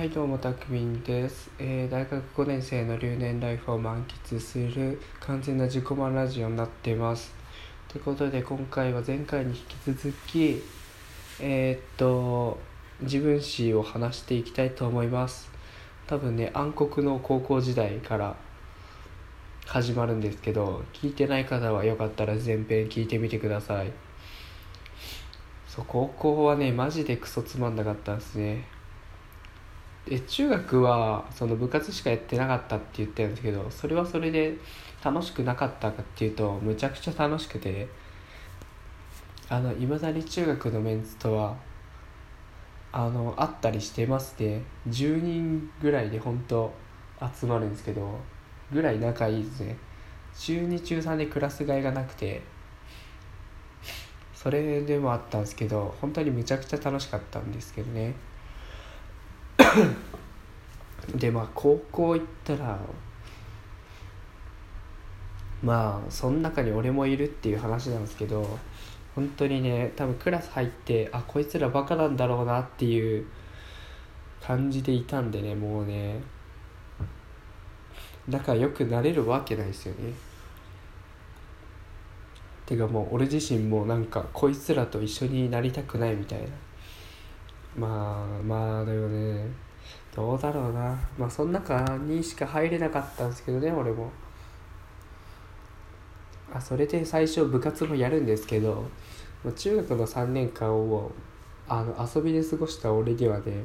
はい、どうもたくみんです、大学5年生の留年ライフを満喫する完全な自己満ラジオになっています。ということで今回は前回に引き続き、自分史を話していきたいと思います。多分ね、暗黒の高校時代から始まるんですけど、聞いてない方はよかったら前編聞いてみてください。そう、高校はね、マジでクソつまんなかったんですね。中学はその部活しかやってなかったって言ってるんですけど、それはそれで楽しくなかったかっていうとむちゃくちゃ楽しくて、いまだに中学のメンツとは会ったりしてまして、10人ぐらいで本当集まるんですけどぐらい仲いいですね。中2中3でクラス替えがなくて、それでもあったんですけど本当にむちゃくちゃ楽しかったんですけどねで、高校行ったらその中に俺もいるっていう話なんですけど、本当にね、多分クラス入って、あ、こいつらバカなんだろうなっていう感じでいたんでね、もうね、仲良くなれるわけないですよね。てかもう俺自身もなんかこいつらと一緒になりたくないみたいな、だよね、どうだろうな、その中にしか入れなかったんですけどね、俺も。それで最初部活もやるんですけど、中学の3年間を遊びで過ごした俺にはね、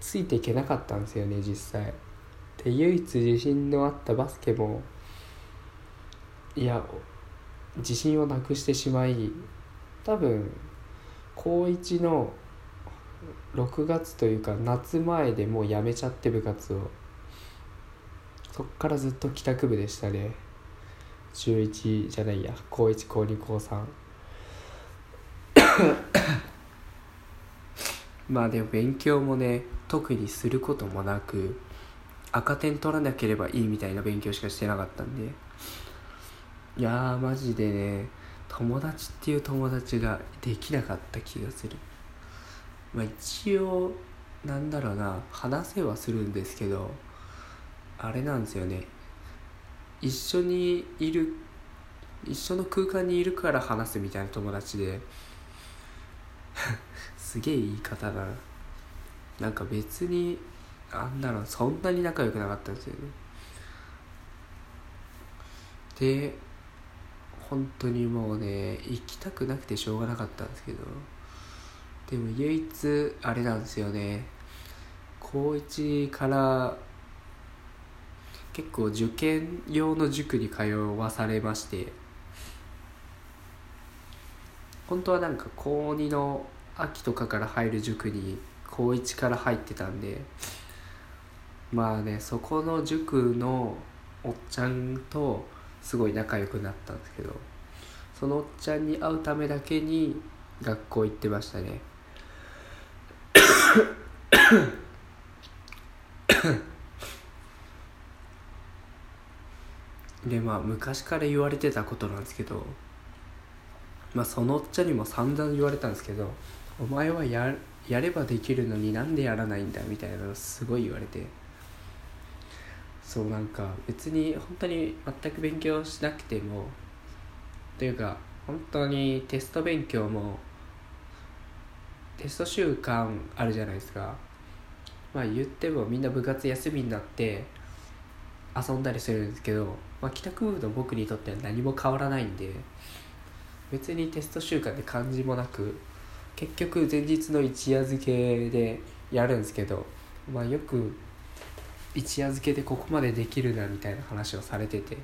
ついていけなかったんですよね、実際。で、唯一自信のあったバスケも、自信をなくしてしまい、多分高1の6月というか夏前でもうやめちゃって、部活を。そっからずっと帰宅部でしたね。中1じゃないや、高1高2高3でも勉強もね、特にすることもなく、赤点取らなければいいみたいな勉強しかしてなかったんで、マジでね、友達っていう友達ができなかった気がする。一応話せはするんですけど、あれなんですよね、一緒の空間にいるから話すみたいな友達ですげえ言い方だな、なんか別にそんなに仲良くなかったんですよね。で、本当にもうね、行きたくなくてしょうがなかったんですけど、でも唯一あれなんですよね、高1から結構受験用の塾に通わされまして、本当は高2の秋とかから入る塾に高1から入ってたんで、そこの塾のおっちゃんとすごい仲良くなったんですけど、そのおっちゃんに会うためだけに学校行ってましたねで、昔から言われてたことなんですけど、そのおっちゃんにも散々言われたんですけど、お前はやればできるのになんでやらないんだみたいなのすごい言われて、そう、別に本当に全く勉強しなくても、というか本当にテスト勉強もテスト週間あるじゃないですか。言ってもみんな部活休みになって遊んだりするんですけど、帰宅部の僕にとっては何も変わらないんで、別にテスト週間って感じもなく、結局前日の一夜漬けでやるんですけど、よく一夜漬けでここまでできるなみたいな話をされてて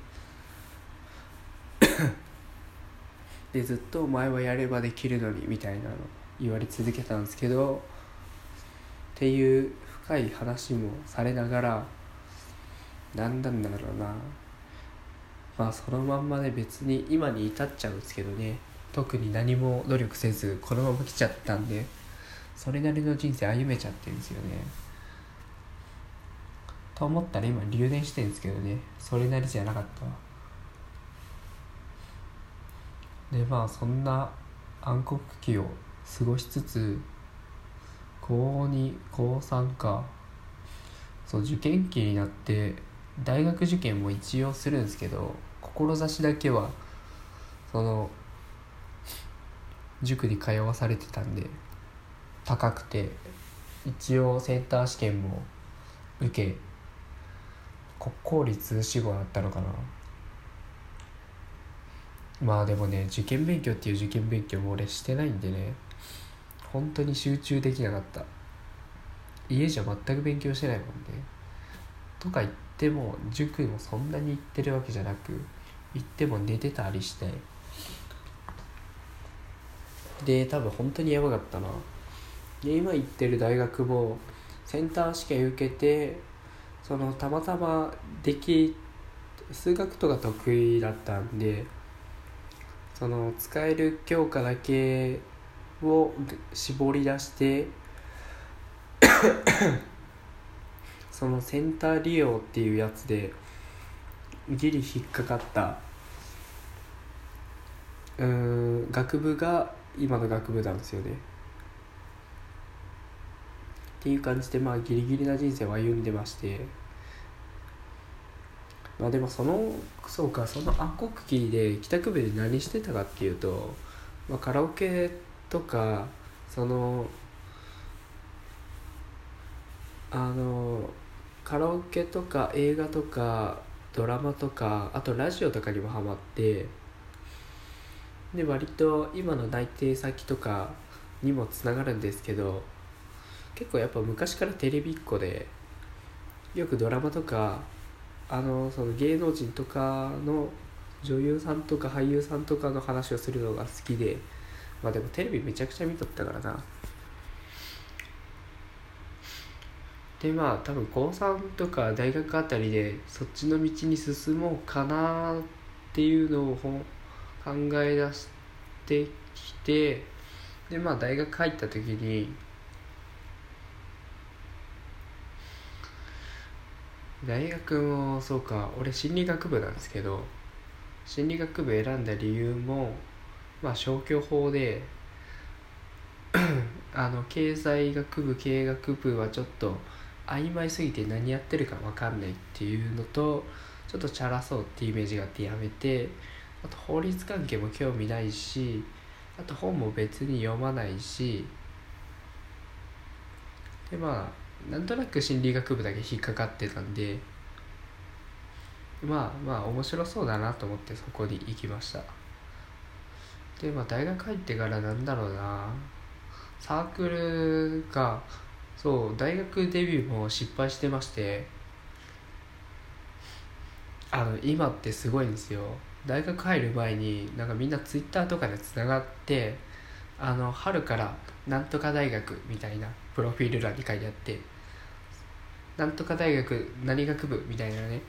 で、ずっとお前はやればできるのにみたいなの言われ続けたんですけど、っていう深い話もされながら、そのまんまで別に今に至っちゃうんですけどね、特に何も努力せずこのまま来ちゃったんで、それなりの人生歩めちゃってるんですよね。と思ったら今留年してるんですけどね、それなりじゃなかったわ。で、そんな暗黒期を過ごしつつ、高2、高3か。そう、受験期になって大学受験も一応するんですけど、志だけはその塾に通わされてたんで高くて、一応センター試験も受け、国公立4号だったのかな。まあでもね、受験勉強っていう受験勉強も俺してないんでね、本当に集中できなかった。家じゃ全く勉強してないもんね。とか言っても塾もそんなに行ってるわけじゃなく、行っても寝てたりして、で多分本当にやばかったな。で今行ってる大学もセンター試験受けて、そのたまたま数学とか得意だったんで、その使える教科だけを絞り出してそのセンター利用っていうやつでギリ引っかかった学部が今の学部なんですよねっていう感じで、まあギリギリな人生を歩んでまして、まあでもその暗黒期で帰宅部で何してたかっていうと、まあ、カラオケとかカラオケとか映画とかドラマとか、あとラジオとかにもハマって、で割と今の内定先とかにもつながるんですけど、結構やっぱ昔からテレビっ子で、よくドラマとかその芸能人とかの女優さんとか俳優さんとかの話をするのが好きで、まあでもテレビめちゃくちゃ見とったからな。でまあ多分高3とか大学あたりでそっちの道に進もうかなっていうのを考え出してきて、でまあ大学入った時に大学もそうか、俺心理学部なんですけど、心理学部選んだ理由もまあ消去法で経済学部経営学部はちょっと曖昧すぎて何やってるか分かんないっていうのと、ちょっとチャラそうってイメージがあってやめて、あと法律関係も興味ないし、あと本も別に読まないしで、まあなんとなく心理学部だけ引っかかってたんで、まあ面白そうだなと思ってそこに行きました。でまあ大学入ってからなんだろうな、サークルが、そう、大学デビューも失敗してまして、今ってすごいんですよ。大学入る前になんかみんなツイッターとかでつながって、春からなんとか大学みたいなプロフィール欄に書いてあって、なんとか大学何学部みたいなね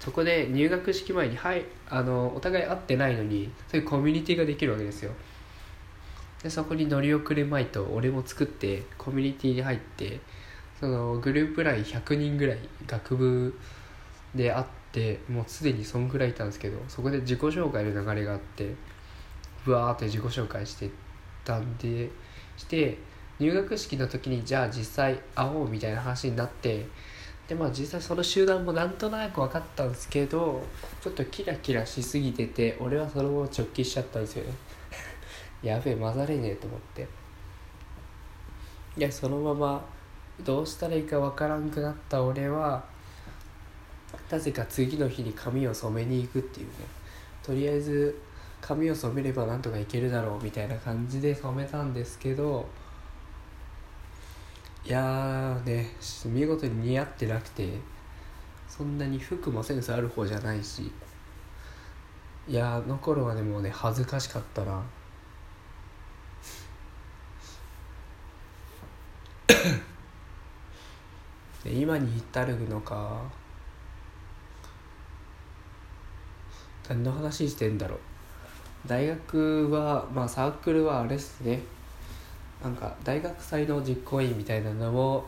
そこで入学式前に、はい、お互い会ってないのにそういうコミュニティができるわけですよ。でそこに乗り遅れまいと俺も作ってコミュニティに入って、そのグループライン100人ぐらい学部であって、もうすでにそんぐらいいたんですけど、そこで自己紹介の流れがあって、ぶわーって自己紹介してたんでして、入学式の時にじゃあ実際会おうみたいな話になって、でまあ実際その集団もなんとなく分かったんですけど、ちょっとキラキラしすぎてて俺はそのまま直帰しちゃったんですよねやべえ、混ざれねえと思って、いやそのままどうしたらいいかわからんくなった俺は、なぜか次の日に髪を染めに行くっていうね、とりあえず髪を染めればなんとかいけるだろうみたいな感じで染めたんですけど、いやーね、見事に似合ってなくて、そんなに服もセンスある方じゃないし、いやーの頃はね、もうね恥ずかしかったな今に至るのか。何の話してんだろう。大学はまあサークルはあれっすね、なんか大学祭の実行委員みたいなのを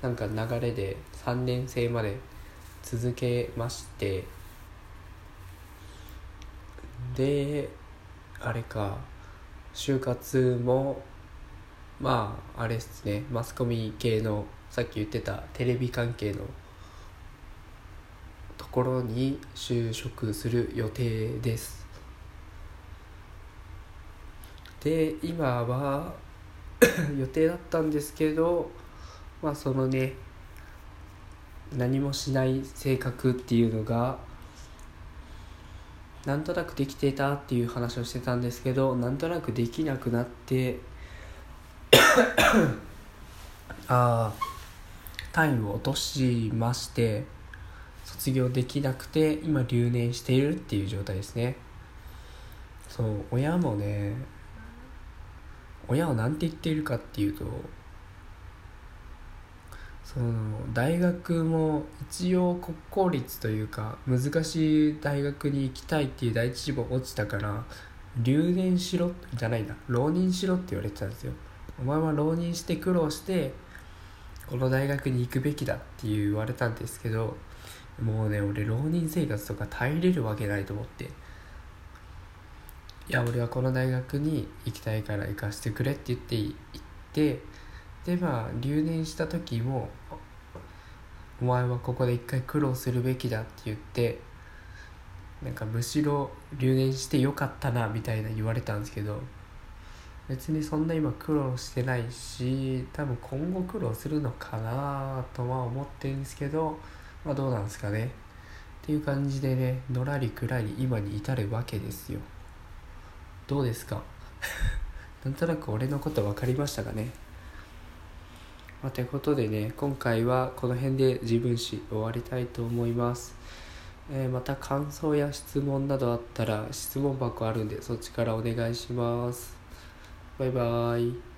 なんか流れで3年生まで続けまして、であれか就活もまああれですね、マスコミ系のさっき言ってたテレビ関係のところに就職する予定です。で、今は予定だったんですけど、まあそのね、何もしない性格っていうのがなんとなくできてたっていう話をしてたんですけど、なんとなくできなくなって単位を落としまして、卒業できなくて今留年しているっていう状態ですね。そう、親もね、親はなんて言っているかっていうと、その大学も一応国公立というか難しい大学に行きたいっていう第一志望落ちたから、留年しろじゃないんだ、浪人しろって言われてたんですよ。お前は浪人して苦労してこの大学に行くべきだって言われたんですけど、もうね、俺浪人生活とか耐えれるわけないと思って、いや俺はこの大学に行きたいから行かせてくれって言って行って、でまあ留年した時もお前はここで一回苦労するべきだって言って、なんかむしろ留年してよかったなみたいな言われたんですけど、別にそんな今苦労してないし、多分今後苦労するのかなとは思ってるんですけど、まあどうなんですかねっていう感じでね、のらりくらり今に至るわけですよ。どうですかなんとなく俺のこと分かりましたかね。まあ、ということでね、今回はこの辺で自分史終わりたいと思います。また感想や質問などあったら質問箱あるんで、そっちからお願いします。バイバイ。